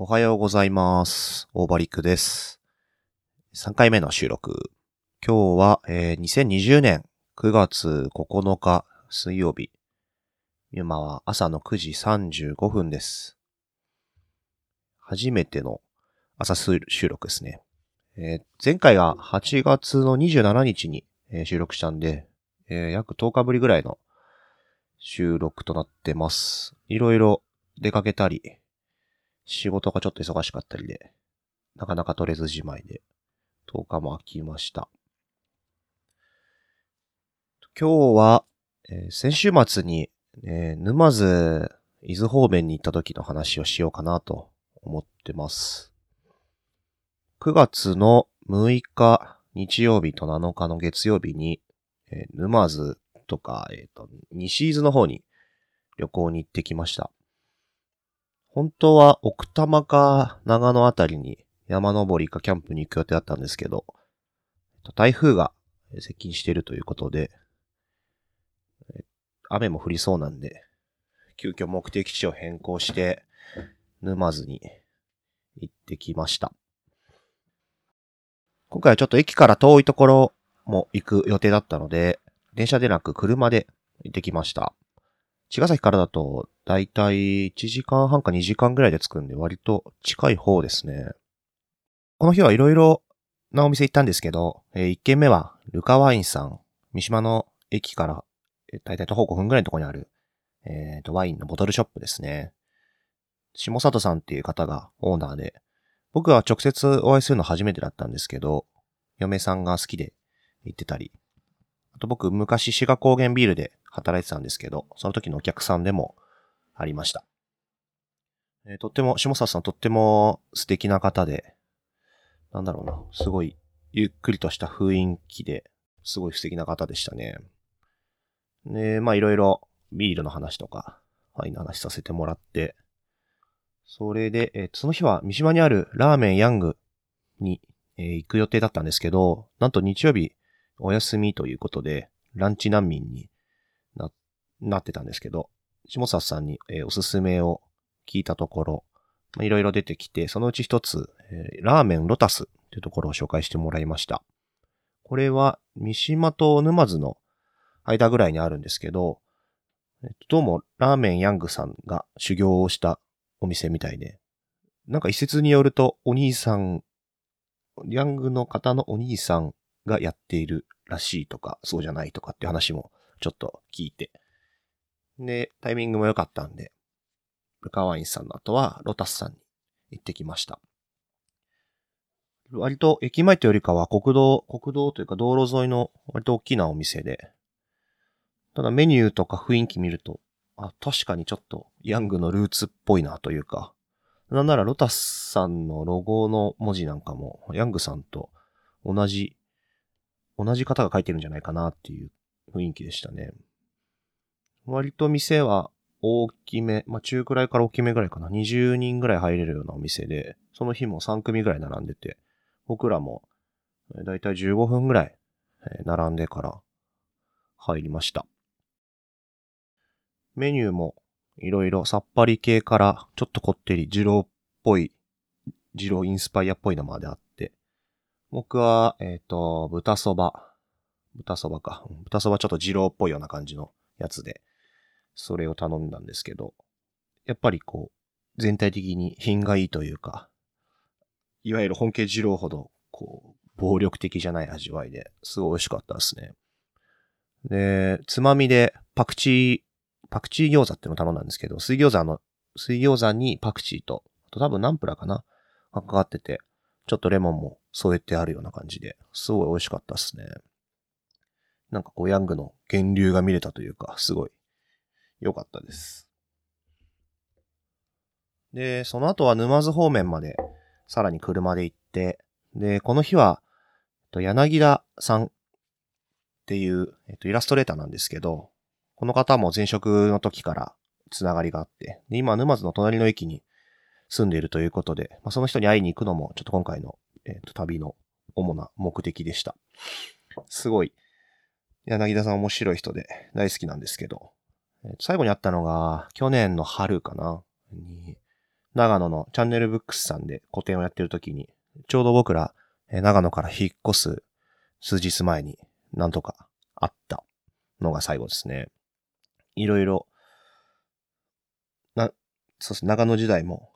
おはようございます。オーバリックです。3回目の収録。今日は、2020年9月9日水曜日。今は朝の9時35分です。初めての朝収録ですね。前回が8月の27日に収録したんで、約10日ぶりぐらいの収録となってます。いろいろ出かけたり、仕事がちょっと忙しかったりで、なかなか取れずじまいで、10日も空きました。今日は、先週末に、沼津、伊豆方面に行った時の話をしようかなと思ってます。9月の6日日曜日と7日の月曜日に、沼津とか、西伊豆の方に旅行に行ってきました。本当は奥多摩か長野あたりに山登りかキャンプに行く予定だったんですけど、台風が接近しているということで、雨も降りそうなんで、急遽目的地を変更して沼津に行ってきました。今回はちょっと駅から遠いところも行く予定だったので、電車でなく車で行ってきました。茅ヶ崎からだと、だいたい1時間半か2時間ぐらいで着くんで、割と近い方ですね。この日はいろいろなお店行ったんですけど、1軒目はルカワインさん、三島の駅からだいたい徒歩5分ぐらいのところにある、ワインのボトルショップですね。下里さんっていう方がオーナーで、僕は直接お会いするの初めてだったんですけど、嫁さんが好きで行ってたり、あと僕昔志賀高原ビールで働いてたんですけど、その時のお客さんでもありました。下里さんとっても素敵な方で、なんだろうな、すごいゆっくりとした雰囲気で、すごい素敵な方でしたね。で、まあいろいろビールの話とか、ワインの話させてもらって、それで、その日は三島にあるラーメンヤングに、行く予定だったんですけど、なんと日曜日お休みということで、ランチ難民になってたんですけど、下里さんに、おすすめを聞いたところ、いろいろ出てきて、そのうち一つ、ラーメンロタスというところを紹介してもらいました。これは三島と沼津の間ぐらいにあるんですけど、どうもラーメンヤングさんが修行をしたお店みたいで、なんか一説によるとお兄さん、ヤングの方のお兄さんがやっているらしいとか、そうじゃないとかっていう話もちょっと聞いて、で、タイミングも良かったんで、ルカワインさんの後はロタスさんに行ってきました。割と駅前というよりかは国道というか道路沿いの割と大きなお店で、ただメニューとか雰囲気見ると、あ、確かにちょっとヤングのルーツっぽいなというか、なんならロタスさんのロゴの文字なんかもヤングさんと同じ方が書いてるんじゃないかなっていう雰囲気でしたね。割と店は大きめ、まあ中くらいから大きめぐらいかな、20人ぐらい入れるようなお店で、その日も3組ぐらい並んでて、僕らもだいたい15分ぐらい並んでから入りました。メニューもいろいろさっぱり系からちょっとこってり、二郎インスパイアっぽいのまであって、僕は豚そばちょっと二郎っぽいような感じのやつで、それを頼んだんですけど、やっぱりこう、全体的に品がいいというか、いわゆる本家二郎ほど、こう、暴力的じゃない味わいで、すごい美味しかったですね。で、つまみでパクチー餃子ってのを頼んだんですけど、水餃子にパクチーと、あと多分ナンプラーかながかかってて、ちょっとレモンも添えてあるような感じで、すごい美味しかったですね。なんかこう、ヤングの源流が見れたというか、すごい良かったです。で、その後は沼津方面までさらに車で行って、で、この日は、柳田さんっていう、イラストレーターなんですけど、この方も前職の時からつながりがあって、で、今沼津の隣の駅に住んでいるということで、まあ、その人に会いに行くのもちょっと今回の、旅の主な目的でした。すごい。柳田さん面白い人で大好きなんですけど、最後に会ったのが去年の春かなに、長野のチャンネルブックスさんで個展をやってる時に、ちょうど僕ら長野から引っ越す数日前になんとかあったのが最後ですね。いろいろ、そうですね、長野時代も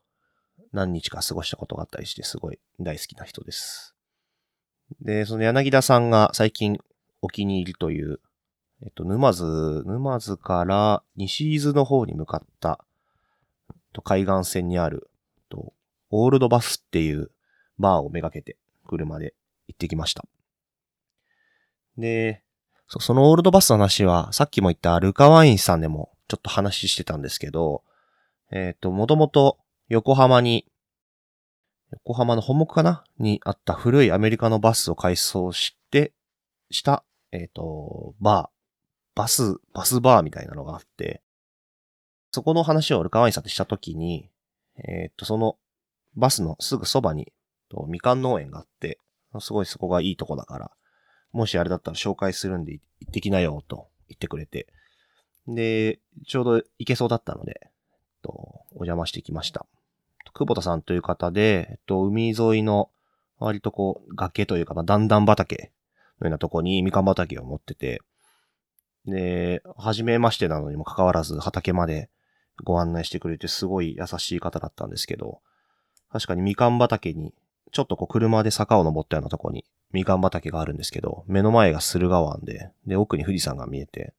何日か過ごしたことがあったりして、すごい大好きな人です。で、その柳田さんが最近お気に入りという、沼津から西伊豆の方に向かった、海岸線にある、オールドバスっていうバーをめがけて車で行ってきました。で、そのオールドバスの話は、さっきも言ったルカワインさんでもちょっと話してたんですけど、もともと横浜の本木かなにあった古いアメリカのバスを改装した、バスバーみたいなのがあって、そこの話をルカワインさんとしたときに、そのバスのすぐそばに、みかん農園があって、すごいそこがいいとこだから、もしあれだったら紹介するんで行ってきなよと言ってくれて、で、ちょうど行けそうだったので、お邪魔してきました。久保田さんという方で、海沿いの割と崖というか、段々畑のようなとこにみかん畑を持ってて、で、初めましてなのにもかかわらず畑までご案内してくれてすごい優しい方だったんですけど、確かにみかん畑に、ちょっと車で坂を登ったようなとこにみかん畑があるんですけど、目の前が駿河湾で、奥に富士山が見えて、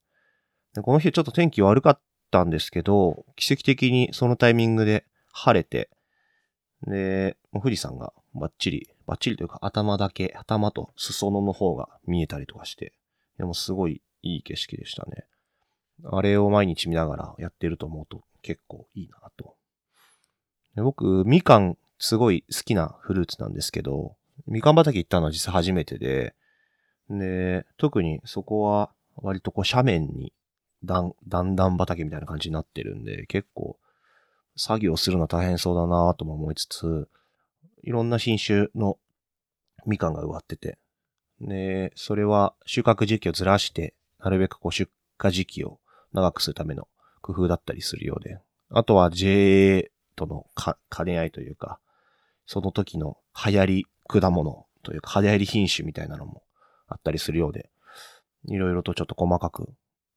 で、この日ちょっと天気悪かったんですけど、奇跡的にそのタイミングで晴れて、で、富士山がバッチリというか頭と裾野の方が見えたりとかして、でもすごいいい景色でしたね。あれを毎日見ながらやってると思うと結構いいなと。で、僕、みかんすごい好きなフルーツなんですけど、みかん畑行ったのは実は初めてで、で、特にそこは割と斜面に段々畑みたいな感じになってるんで、結構作業するの大変そうだなぁとも思いつつ、いろんな品種のみかんが植わってて、で、それは収穫時期をずらして、なるべく出荷時期を長くするための工夫だったりするようで、あとは JA との兼ね合いというか、その時の流行り果物というか流行り品種みたいなのもあったりするようで、いろいろとちょっと細かく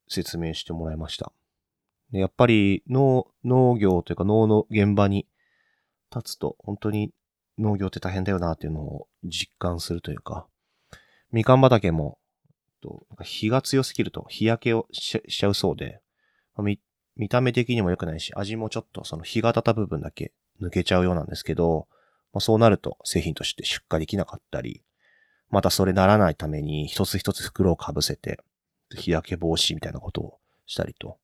説明してもらいました。で、やっぱり農業というか農の現場に立つと本当に農業って大変だよなっていうのを実感するというか、みかん畑も日が強すぎると日焼けをしちゃうそうで、見た目的にも良くないし、味もちょっとその日が当たった部分だけ抜けちゃうようなんですけど、そうなると製品として出荷できなかったり、またそれならないために一つ一つ袋をかぶせて日焼け防止みたいなことをしたりと。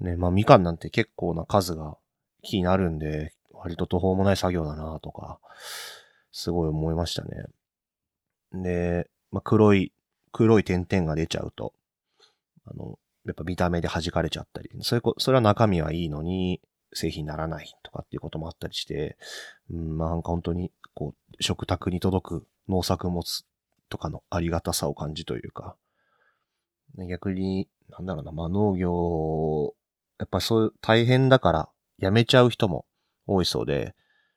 ね、みかんなんて結構な数が気になるんで、割と途方もない作業だなとか、すごい思いましたね。で、黒い点々が出ちゃうと、やっぱ見た目で弾かれちゃったり、それは中身はいいのに製品にならないとかっていうこともあったりして、なんか本当に食卓に届く農作物とかのありがたさを感じというか、逆に、なんだろうな、農業、やっぱそういう大変だからやめちゃう人も多いそうで、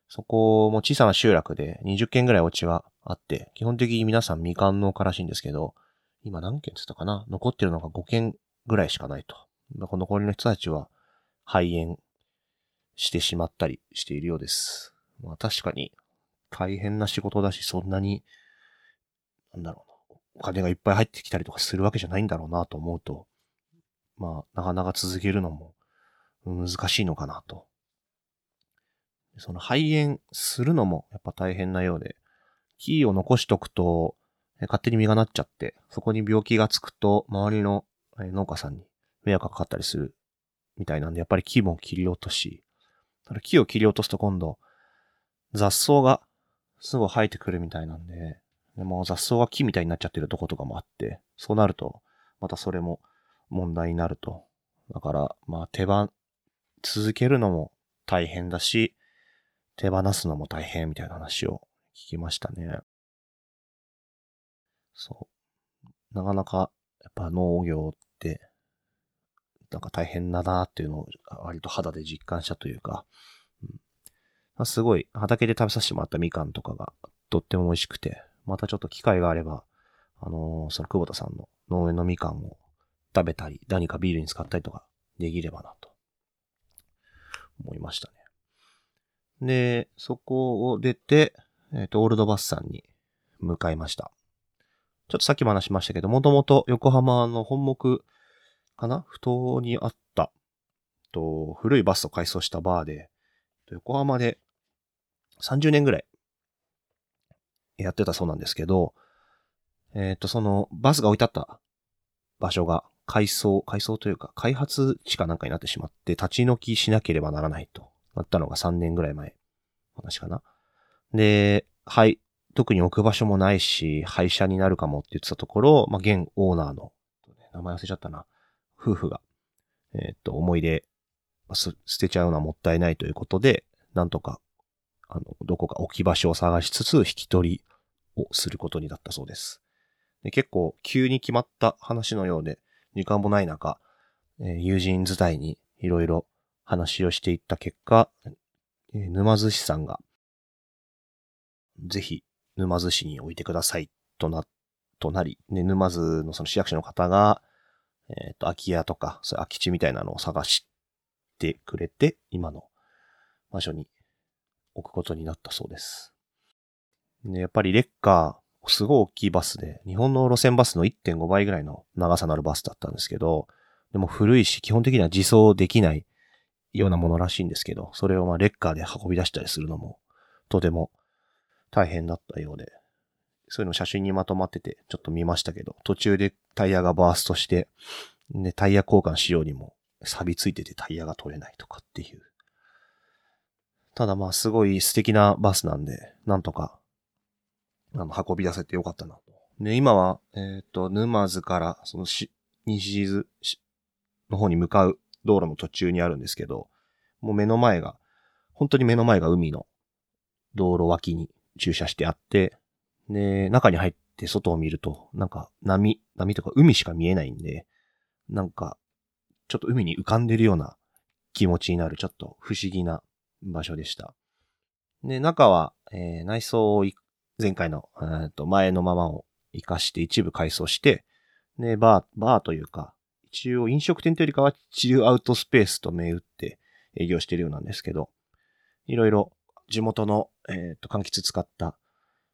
そこも小さな集落で20軒ぐらいお家はあって、基本的に皆さんみかん農家らしいんですけど、今何軒つったかな？残ってるのが5軒ぐらいしかないと。残りの人たちは肺炎してしまったりしているようです。確かに大変な仕事だし、そんなに、なんだろうな、お金がいっぱい入ってきたりとかするわけじゃないんだろうなと思うと、なかなか続けるのも難しいのかなと。その肺炎するのもやっぱ大変なようで、木を残しとくと勝手に実がなっちゃって、そこに病気がつくと周りの農家さんに迷惑がかかったりするみたいなんで、やっぱり木も切り落とし、木を切り落とすと今度雑草がすぐ生えてくるみたいなんで、もう雑草が木みたいになっちゃってるとことかもあって、そうなるとまたそれも問題になると。だから続けるのも大変だし、手放すのも大変みたいな話を聞きましたね。そう。なかなかやっぱ農業ってなんか大変だなっていうのを割と肌で実感したというか、すごい畑で食べさせてもらったみかんとかがとっても美味しくて、またちょっと機会があれば、その久保田さんの農園のみかんを食べたり、何かビールに使ったりとかできればなと思いましたね。で、そこを出て、オールドバスさんに向かいました。ちょっとさっきも話しましたけど、もともと横浜の本木かなふ頭にあった古いバスを改装したバーで、横浜で30年ぐらいやってたそうなんですけど、そのバスが置いてあった場所が改装というか開発地かなんかになってしまって立ち退きしなければならないとなったのが3年ぐらい前話かな。で、はい、特に置く場所もないし廃車になるかもって言ってたところ、まあ、現オーナーの名前忘れちゃったな、夫婦が思い出捨てちゃうのはもったいないということで、なんとかどこか置き場所を探しつつ引き取りをすることになったそうです。で、結構急に決まった話のようで時間もない中、友人伝いにいろいろ話をしていった結果、沼津市さんがぜひ沼津市に置いてくださいとなり、ね、沼津のその市役所の方が空き家とかそういう空き地みたいなのを探してくれて、今の場所に置くことになったそうです。で、やっぱりレッカー、すごい大きいバスで、日本の路線バスの 1.5 倍ぐらいの長さのあるバスだったんですけど、でも古いし、基本的には自走できないようなものらしいんですけど、それをまあレッカーで運び出したりするのも、とても大変だったようで、そういうの写真にまとまってて、ちょっと見ましたけど、途中でタイヤがバーストして、で、タイヤ交換しようにも、錆びついててタイヤが取れないとかっていう。ただまあすごい素敵なバスなんで、なんとか、運び出せてよかったなと。で、今は、沼津から、その西伊豆の方に向かう道路の途中にあるんですけど、もう本当に目の前が海の道路脇に駐車してあって、で、中に入って外を見ると、なんか波とか海しか見えないんで、なんか、ちょっと海に浮かんでるような気持ちになる、ちょっと不思議な場所でした。で、中は、内装を前回の、前のままを活かして一部改装して、で、バーというか、一応飲食店というよりかはチルアウトスペースと銘打って営業しているようなんですけど、いろいろ地元の、柑橘使った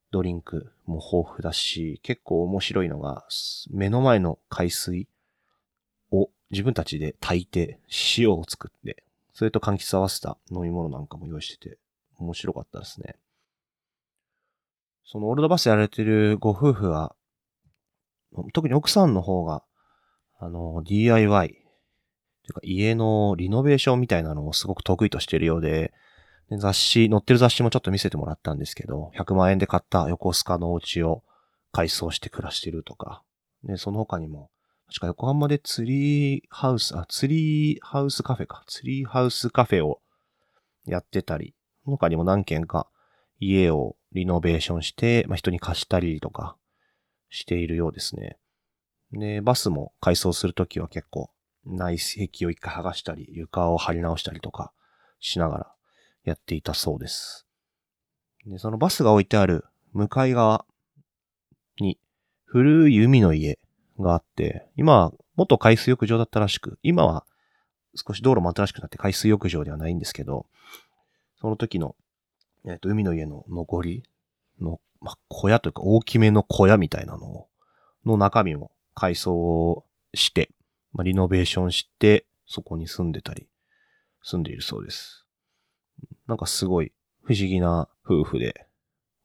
ドリンクも豊富だし、結構面白いのが、目の前の海水を自分たちで炊いて、塩を作って、それと柑橘合わせた飲み物なんかも用意してて、面白かったですね。そのオールドバスやられてるご夫婦は、特に奥さんの方が、DIY、というか家のリノベーションみたいなのをすごく得意としてるようで、載ってる雑誌もちょっと見せてもらったんですけど、100万円で買った横須賀のお家を改装して暮らしてるとか、で、その他にも、確か横浜でツリーハウスカフェをやってたり、その他にも何軒か家をリノベーションして、人に貸したりとかしているようですね。で、バスも改装するときは結構内壁を一回剥がしたり、床を張り直したりとかしながら、やっていたそうです。で、そのバスが置いてある向かい側に古い海の家があって、今は元海水浴場だったらしく、今は少し道路も新しくなって海水浴場ではないんですけど、その時の、海の家の残りの、小屋というか大きめの小屋みたいなの中身も改装して、リノベーションして、そこに住んでいるそうです。なんかすごい不思議な夫婦で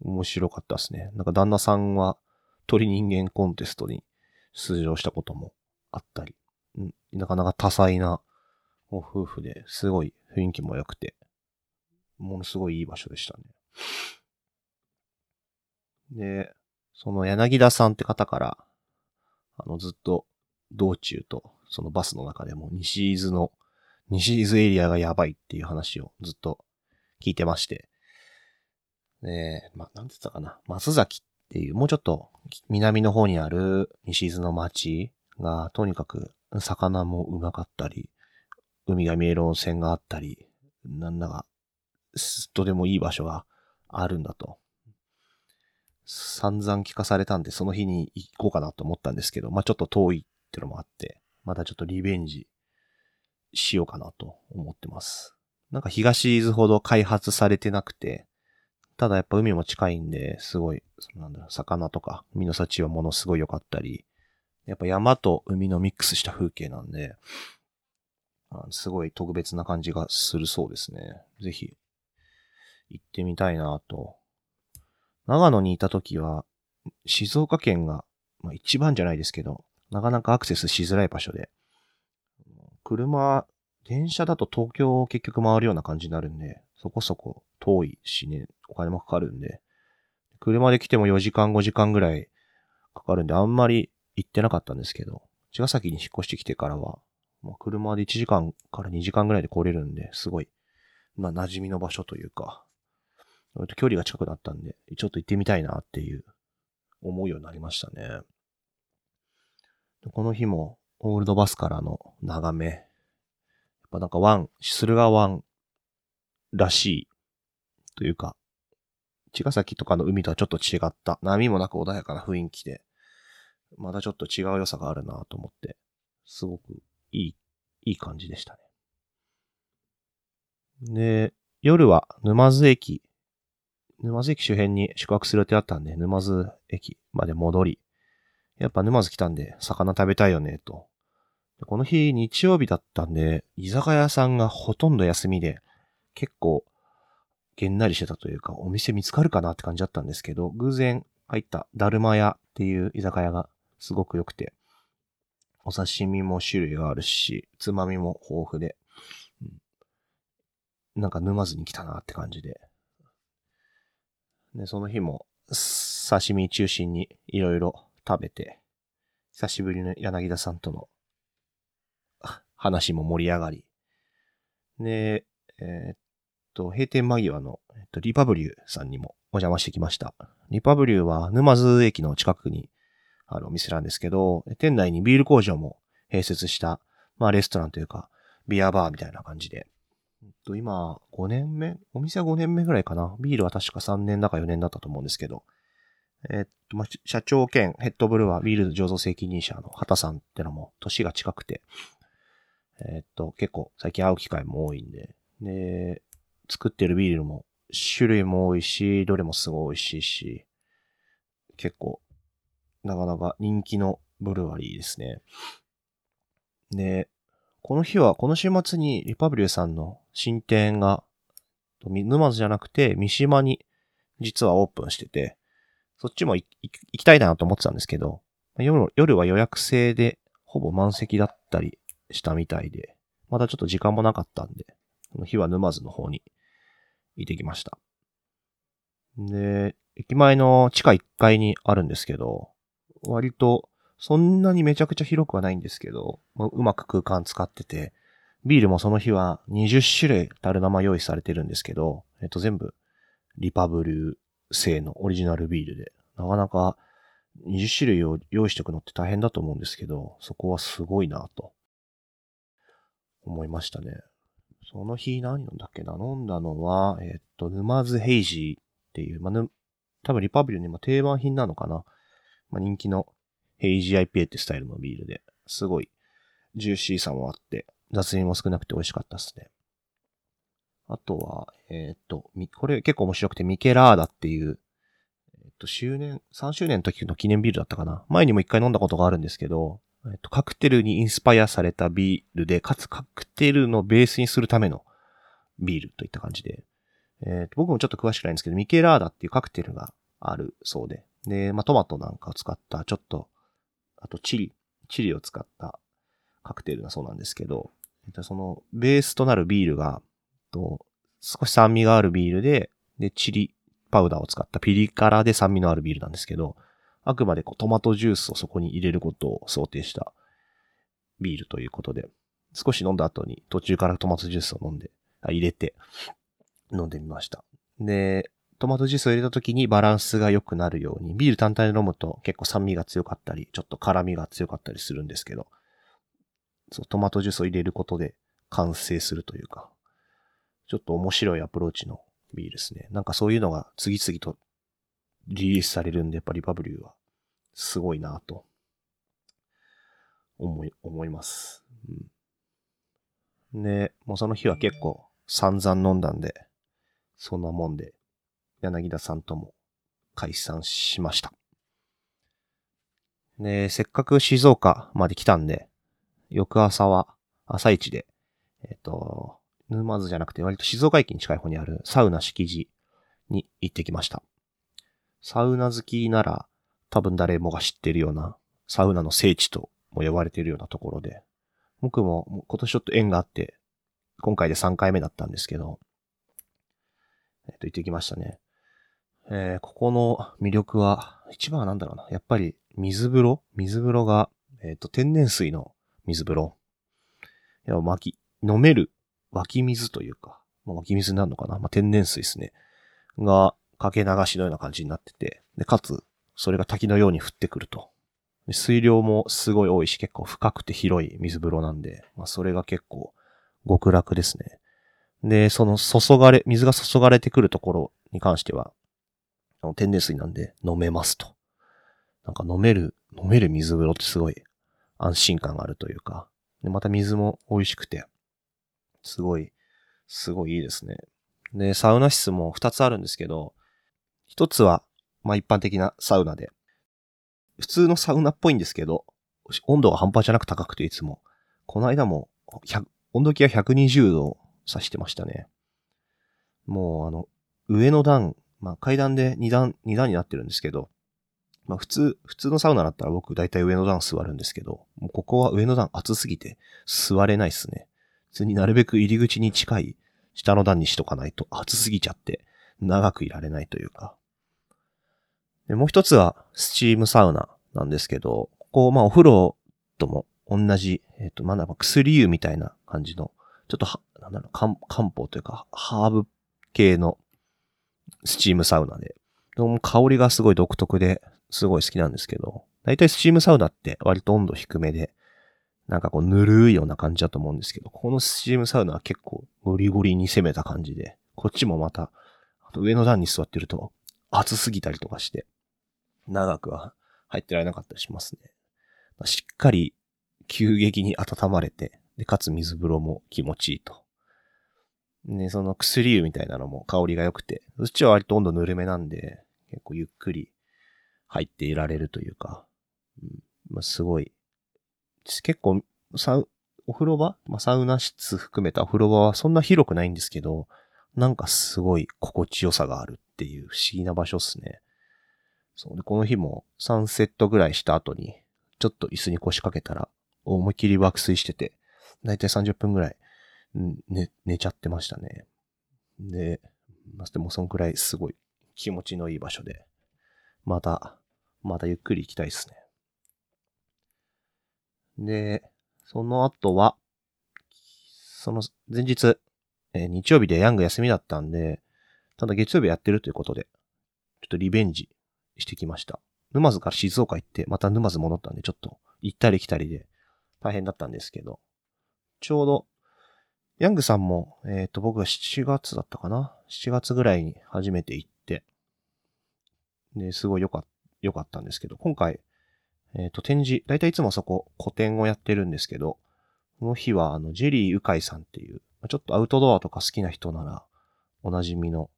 面白かったですね。なんか旦那さんは鳥人間コンテストに出場したこともあったり、なかなか多彩なご夫婦ですごい雰囲気も良くて、ものすごいいい場所でしたね。で、その柳田さんって方から、ずっと道中とそのバスの中でも西伊豆エリアがやばいっていう話をずっと聞いてまして。ねえ、なんて言ったかな。松崎っていう、もうちょっと南の方にある西伊豆の町が、とにかく魚もうまかったり、海が見える温泉があったり、なんだか、どうでもいい場所があるんだと散々聞かされたんで、その日に行こうかなと思ったんですけど、まあちょっと遠いってのもあって、またちょっとリベンジしようかなと思ってます。なんか東伊豆ほど開発されてなくて、ただやっぱ海も近いんで、すごい、なんだろう、魚とか海の幸はものすごい良かったり、やっぱ山と海のミックスした風景なんで、すごい特別な感じがするそうですね。ぜひ行ってみたいなと。長野にいた時は、静岡県が、まあ、一番じゃないですけど、なかなかアクセスしづらい場所で、電車だと東京を結局回るような感じになるんで、そこそこ遠いしね、お金もかかるんで、車で来ても4時間5時間ぐらいかかるんで、あんまり行ってなかったんですけど、茅ヶ崎に引っ越してきてからは、まあ、車で1時間から2時間ぐらいで来れるんで、すごい、まあ、馴染みの場所というか、距離が近くなったんで、ちょっと行ってみたいなっていう思うようになりましたね。この日もオールドバスからの眺め、やっぱなんか駿河湾らしいというか、茅ヶ崎とかの海とはちょっと違った、波もなく穏やかな雰囲気で、またちょっと違う良さがあるなと思って、すごくいい感じでしたね。で、夜は沼津駅周辺に宿泊する予定だったんで、沼津駅まで戻り、やっぱ沼津来たんで、魚食べたいよね、と。この日、日曜日だったんで、居酒屋さんがほとんど休みで、結構、げんなりしてたというか、お店見つかるかなって感じだったんですけど、偶然入った、だるま屋っていう居酒屋がすごく良くて、お刺身も種類があるし、つまみも豊富で、なんか沼津に来たなって感じで。で、その日も、刺身中心にいろいろ食べて、久しぶりの柳田さんとの話も盛り上がり。で、閉店間際の、リパブリューさんにもお邪魔してきました。リパブリューは沼津駅の近くにあるお店なんですけど、店内にビール工場も併設した、まあレストランというか、ビアバーみたいな感じで。今、お店は5年目ぐらいかな。ビールは確か3年だか4年だったと思うんですけど。まあ、社長兼ヘッドブルワービール醸造責任者の畑さんってのも年が近くて、結構最近会う機会も多いんで、で、作ってるビールも種類も多いし、どれもすごい美味しいし、結構、なかなか人気のブルワリーですね。で、この週末にリパブリューさんの新店が、沼津じゃなくて三島に実はオープンしてて、そっちも行きたいなと思ってたんですけど、夜は予約制でほぼ満席だったりしたみたいで、まだちょっと時間もなかったんで、この日は沼津の方に行ってきました。で、駅前の地下1階にあるんですけど、割とそんなにめちゃくちゃ広くはないんですけど、うまく空間使ってて、ビールもその日は20種類樽生用意されてるんですけど、全部リパブリュー製のオリジナルビールで、なかなか20種類を用意しておくのって大変だと思うんですけど、そこはすごいなと思いましたね。その日何飲んだっけな、飲んだのは、沼津ヘイジーっていう、多分リパブリューにも定番品なのかな。人気のヘイジー IPA ってスタイルのビールで、すごいジューシーさもあって、雑味も少なくて美味しかったですね。あとは、これ結構面白くて、ミケラーダっていう、3周年の時の記念ビールだったかな。前にも一回飲んだことがあるんですけど、カクテルにインスパイアされたビールで、かつカクテルのベースにするためのビールといった感じで、僕もちょっと詳しくないんですけど、ミケラーダっていうカクテルがあるそうで、で、まあ、トマトなんかを使った、ちょっと、あとチリを使ったカクテルだそうなんですけど、そのベースとなるビールが、少し酸味があるビールで、で、チリパウダーを使ったピリ辛で酸味のあるビールなんですけど、あくまでトマトジュースをそこに入れることを想定したビールということで、少し飲んだ後に途中からトマトジュースを入れて飲んでみました。で、トマトジュースを入れた時にバランスが良くなるように、ビール単体で飲むと結構酸味が強かったり、ちょっと辛みが強かったりするんですけど、トマトジュースを入れることで完成するというか、ちょっと面白いアプローチのいいですね。なんかそういうのが次々とリリースされるんで、やっぱリパブリューはすごいなぁと思います。うん、で、もうその日は結構散々飲んだんで、そんなもんで柳田さんとも解散しました。で、せっかく静岡まで来たんで、翌朝は朝一で、沼津じゃなくて割と静岡駅に近い方にあるサウナ敷地に行ってきました。サウナ好きなら多分誰もが知ってるようなサウナの聖地とも呼ばれてるようなところで、僕も今年ちょっと縁があって、今回で3回目だったんですけど、行ってきましたね。ここの魅力は、一番はなんだろうな。やっぱり水風呂が、天然水の水風呂。いや、飲める湧き水というか、まあ、湧き水になるのかな。まあ、天然水ですね。が、かけ流しのような感じになってて、で、かつ、それが滝のように降ってくると。で、水量もすごい多いし、結構深くて広い水風呂なんで、まあ、それが結構極楽ですね。で、その水が注がれてくるところに関しては、天然水なんで飲めますと。なんか飲める水風呂ってすごい安心感があるというか。で、また水も美味しくて、すごいいいですね。で、サウナ室も2つあるんですけど、1つは、まあ、一般的なサウナで、普通のサウナっぽいんですけど、温度が半端じゃなく高くていつも、この間も、温度計が120度を指してましたね。もう上の段、まあ、階段で2段になってるんですけど、まあ普通のサウナだったら僕大体上の段座るんですけど、もうここは上の段暑すぎて座れないっすね。普通になるべく入り口に近い下の段にしとかないと暑すぎちゃって長くいられないというか。で、もう一つはスチームサウナなんですけど、ここまあお風呂とも同じ、なんだろう、薬湯みたいな感じの、ちょっとなんだろう、漢方というかハーブ系のスチームサウナで、香りがすごい独特ですごい好きなんですけど、だいたいスチームサウナって割と温度低めで、なんかこうぬるいような感じだと思うんですけど、このスチームサウナは結構ゴリゴリに攻めた感じで、こっちもまた上の段に座ってると暑すぎたりとかして、長くは入ってられなかったりしますね。しっかり急激に温まれて、でかつ水風呂も気持ちいいと。ね、その薬湯みたいなのも香りが良くて、うちは割と温度ぬるめなんで、結構ゆっくり入っていられるというか、うん、まあ、すごい、結構、お風呂場、まあ、サウナ室含めたお風呂場はそんな広くないんですけど、なんかすごい心地よさがあるっていう不思議な場所っすね。そうで、この日も3セットぐらいした後に、ちょっと椅子に腰掛けたら、思いっきり爆睡してて、だいたい30分ぐらい、寝ちゃってましたね。で、でもそんくらいすごい気持ちのいい場所で、またゆっくり行きたいですね。で、その後は、その前日、日曜日でヤング休みだったんで、ただ月曜日やってるということで、ちょっとリベンジしてきました。沼津から静岡行って、また沼津戻ったんで、ちょっと行ったり来たりで大変だったんですけど、ちょうど、ヤングさんも、僕が7月だったかな ?7 月ぐらいに初めて行って、で、すごい良かったんですけど、今回、展示、だいたいいつもそこ、個展をやってるんですけど、この日は、ジェリー・ウカイさんっていう、ちょっとアウトドアとか好きな人なら、おなじみの、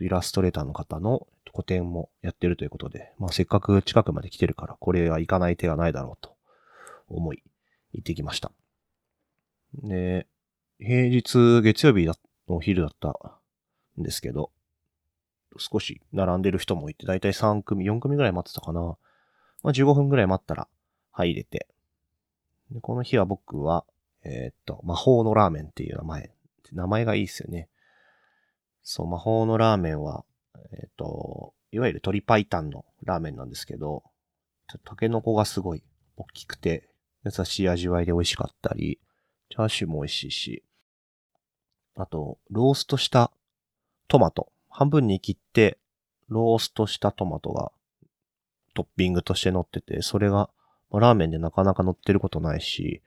イラストレーターの方の個展もやってるということで、まあ、せっかく近くまで来てるから、これは行かない手がないだろうと思い、行ってきました。で、平日月曜日のお昼だったんですけど、少し並んでる人もいて、だいたい3組、4組ぐらい待ってたかな。まあ、15分ぐらい待ったら入れて。で、この日は僕は、魔法のラーメンっていう名前がいいですよね。そう、魔法のラーメンは、いわゆる鶏白湯のラーメンなんですけど、タケノコがすごい大きくて、優しい味わいで美味しかったり、チャーシューも美味しいし、あと、ローストしたトマト。半分に切って、ローストしたトマトがトッピングとして乗ってて、それがラーメンでなかなか乗ってることないし、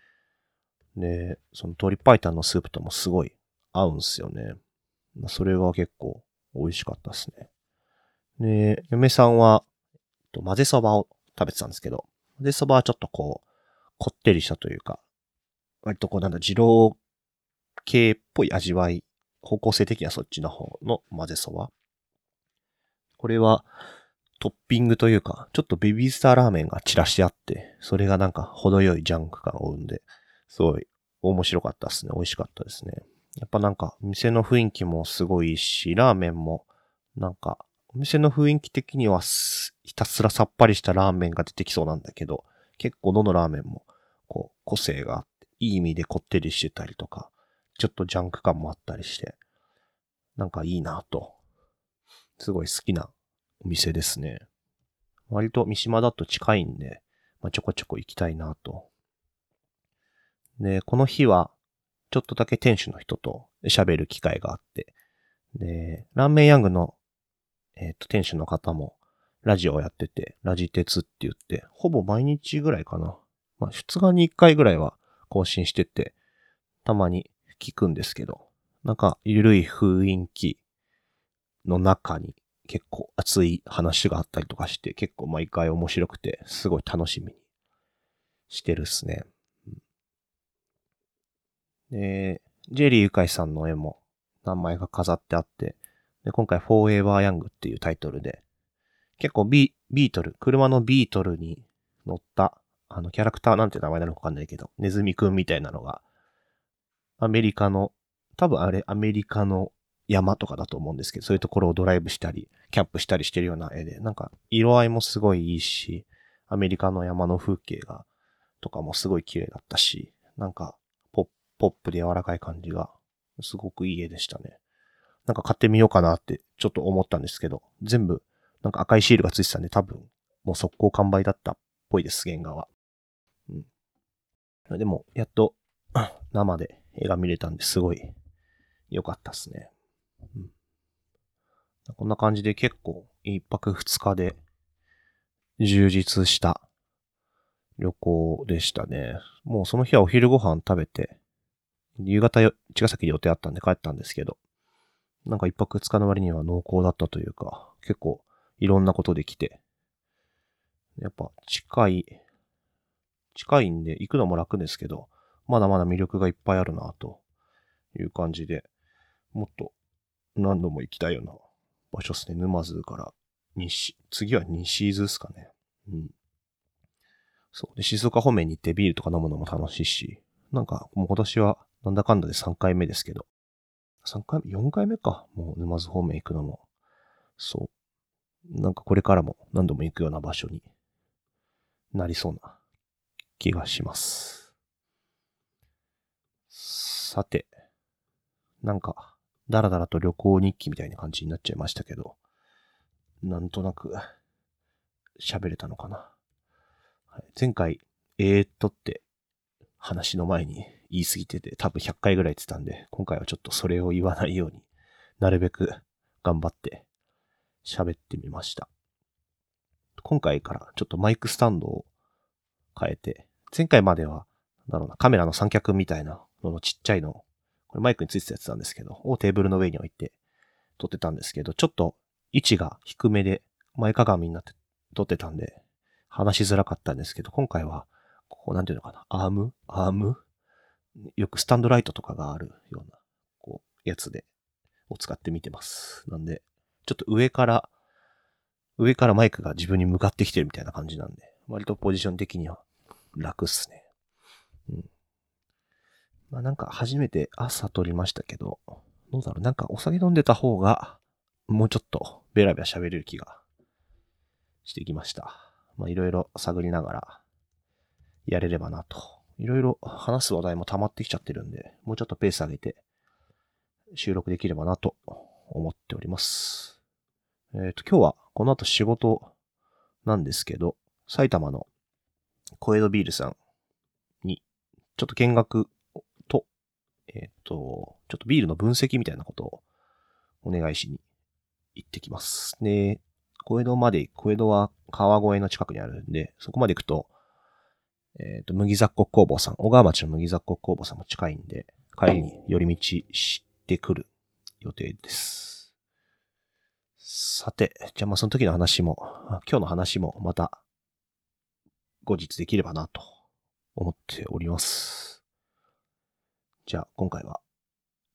で、その鶏白湯のスープともすごい合うんすよね。それが結構美味しかったですね。で、嫁さんは、混ぜそばを食べてたんですけど、混ぜそばはちょっとこう、こってりしたというか、割とこうなんだ、二郎系っぽい味わい、方向性的にはそっちの方の混ぜそば。これは、トッピングというか、ちょっとベビースターラーメンが散らしてあって、それがなんか程よいジャンク感を生んで、すごい面白かったですね。美味しかったですね。やっぱなんか店の雰囲気もすごいし、ラーメンもなんかお店の雰囲気的にはひたすらさっぱりしたラーメンが出てきそうなんだけど、結構どのラーメンもこう個性があって、いい意味でこってりしてたりとか、ちょっとジャンク感もあったりして、なんかいいなぁと、すごい好きなお店ですね。割と三島だと近いんで、まあ、ちょこちょこ行きたいなぁと。で、この日は、ちょっとだけ店主の人と喋る機会があって、で、ラーメンヤングの、店主の方もラジオをやってて、ラジ鉄って言って、ほぼ毎日ぐらいかな。まあ、出願に1回ぐらいは更新してて、たまに聞くんですけど、なんか、ゆるい雰囲気の中に結構熱い話があったりとかして、結構毎回面白くて、すごい楽しみにしてるっすね。で、ジェリーゆかいさんの絵も何枚か飾ってあって、で、今回フォーエバーヤングっていうタイトルで、結構ビートル、車のビートルに乗った、キャラクターなんて名前なのかわかんないけど、ネズミくんみたいなのが、アメリカの、多分あれアメリカの山とかだと思うんですけど、そういうところをドライブしたり、キャンプしたりしてるような絵で、なんか色合いもすごいいいし、アメリカの山の風景が、とかもすごい綺麗だったし、なんか、ポップで柔らかい感じがすごくいい絵でしたね。なんか買ってみようかなってちょっと思ったんですけど、全部なんか赤いシールがついてたんで多分もう速攻完売だったっぽいです、原画は。うん。でもやっと生で絵が見れたんですごい良かったですね。うん。こんな感じで結構1泊2日で充実した旅行でしたね。もうその日はお昼ご飯食べて夕方よ、茅ヶ崎で予定あったんで帰ったんですけど、なんか一泊二日の割には濃厚だったというか、結構いろんなことできて、やっぱ近いんで行くのも楽ですけど、まだまだ魅力がいっぱいあるなという感じで、もっと何度も行きたいような場所ですね。沼津から次は西伊豆ですかね。うん。そうで、静岡方面に行ってビールとか飲むのも楽しいし、なんかもう今年はなんだかんだで3回目ですけど。4回目か。もう沼津方面行くのも。そう。なんかこれからも何度も行くような場所になりそうな気がします。さて。なんか、だらだらと旅行日記みたいな感じになっちゃいましたけど、なんとなく喋れたのかな。はい、前回、って話の前に言い過ぎてて、多分100回ぐらい言ってたんで、今回はちょっとそれを言わないようになるべく頑張って喋ってみました。今回からちょっとマイクスタンドを変えて、前回まではカメラの三脚みたいなののちっちゃいの、これマイクについてたやつなんですけど、をテーブルの上に置いて撮ってたんですけど、ちょっと位置が低めで前かがみになって撮ってたんで話しづらかったんですけど、今回はここなんていうのかな、アームよくスタンドライトとかがあるような、こう、やつで、を使ってみてます。なんで、ちょっと上からマイクが自分に向かってきてるみたいな感じなんで、割とポジション的には楽っすね。うん。まあなんか初めて朝撮りましたけど、どうだろう、なんかお酒飲んでた方が、もうちょっとベラベラ喋れる気がしてきました。まあいろいろ探りながら、やれればなと。いろいろ話す話題も溜まってきちゃってるんで、もうちょっとペース上げて収録できればなと思っております。今日はこの後仕事なんですけど、埼玉の小江戸ビールさんにちょっと見学と、ちょっとビールの分析みたいなことをお願いしに行ってきます。で、小江戸は川越の近くにあるんで、そこまで行くと、麦雑穀工房さん、小川町の麦雑穀工房さんも近いんで、帰りに寄り道してくる予定です。さて、じゃあまあその時の話も、今日の話もまた後日できればなと思っております。じゃあ今回は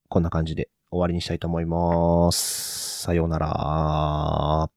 こんな感じで終わりにしたいと思います。さようなら。